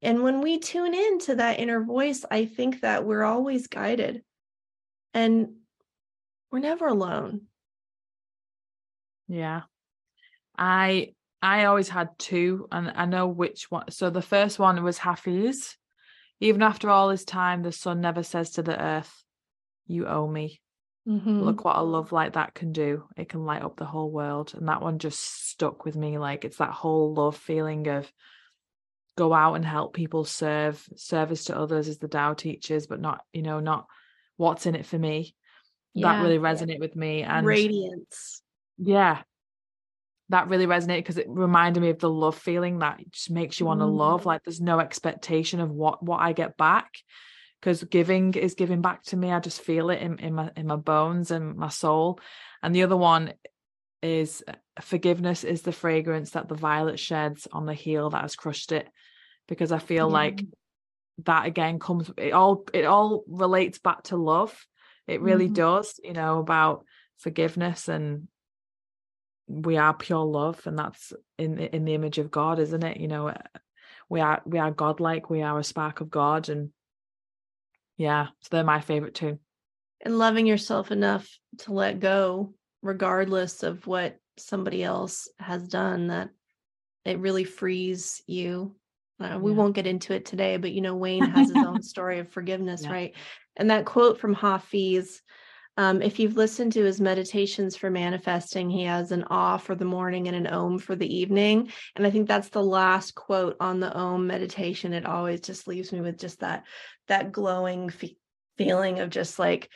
And when we tune into that inner voice, I think that we're always guided, and we're never alone. Yeah. I I always had two, and I know which one. So the first one was Hafiz. Even after all this time, the sun never says to the earth, you owe me. Mm-hmm. Look what a love like that can do. It can light up the whole world. And that one just stuck with me. Like, it's that whole love feeling of go out and help people, serve. Service to others is the Tao teaches, but not, you know, not what's in it for me. Yeah. That really resonated with me. And radiance. Yeah. That really resonated because it reminded me of the love feeling that just makes you want to love. Like, there's no expectation of what I get back, because giving is giving back to me. I just feel it in my bones and my soul. And the other one is forgiveness is the fragrance that the violet sheds on the heel that has crushed it. Because I feel like that again comes, it all relates back to love. It really does, you know, about forgiveness, and we are pure love, and that's in the image of God, isn't it? You know, we are godlike, we are a spark of God, and yeah, so they're my favorite too. And loving yourself enough to let go, regardless of what somebody else has done, that it really frees you. We won't get into it today, but you know, Wayne has his own story of forgiveness, right? And that quote from Hafiz, if you've listened to his meditations for manifesting, he has an awe for the morning and an om for the evening. And I think that's the last quote on the om meditation. It always just leaves me with just that glowing feeling of just like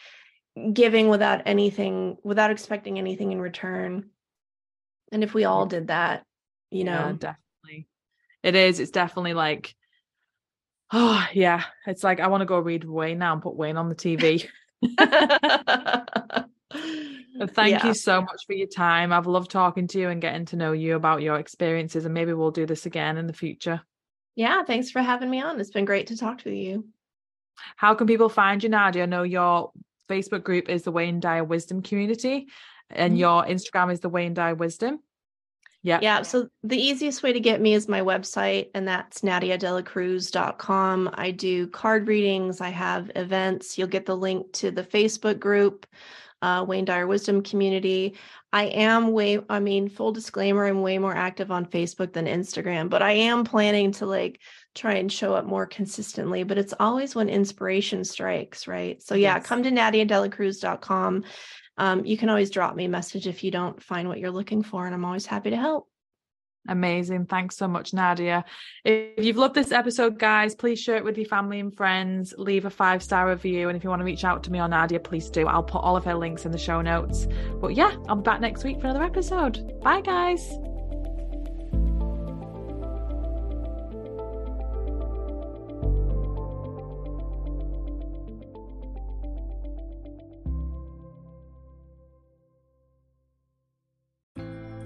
giving without anything, without expecting anything in return. And if we all did that, you know, definitely it's definitely like, oh yeah. It's like, I want to go read Wayne now and put Wayne on the TV. Thank you so much for your time. I've loved talking to you and getting to know you about your experiences, and maybe we'll do this again in the future. Yeah, thanks for having me on. It's been great to talk to you. How can people find you, Nadia? I know your Facebook group is the Wayne Dyer Wisdom Community, and your Instagram is the Wayne Dyer Wisdom. Yeah. So the easiest way to get me is my website, and that's NadiaDelaCruz.com. I do card readings. I have events. You'll get the link to the Facebook group, Wayne Dyer Wisdom Community. Full disclaimer, I'm way more active on Facebook than Instagram, but I am planning to like try and show up more consistently, but it's always when inspiration strikes, right? So come to NadiaDelaCruz.com. You can always drop me a message if you don't find what you're looking for, and I'm always happy to help. Amazing. Thanks so much, Nadia. If you've loved this episode, guys, please share it with your family and friends. Leave a 5-star review. And if you want to reach out to me or Nadia, please do. I'll put all of her links in the show notes. But yeah, I'll be back next week for another episode. Bye, guys.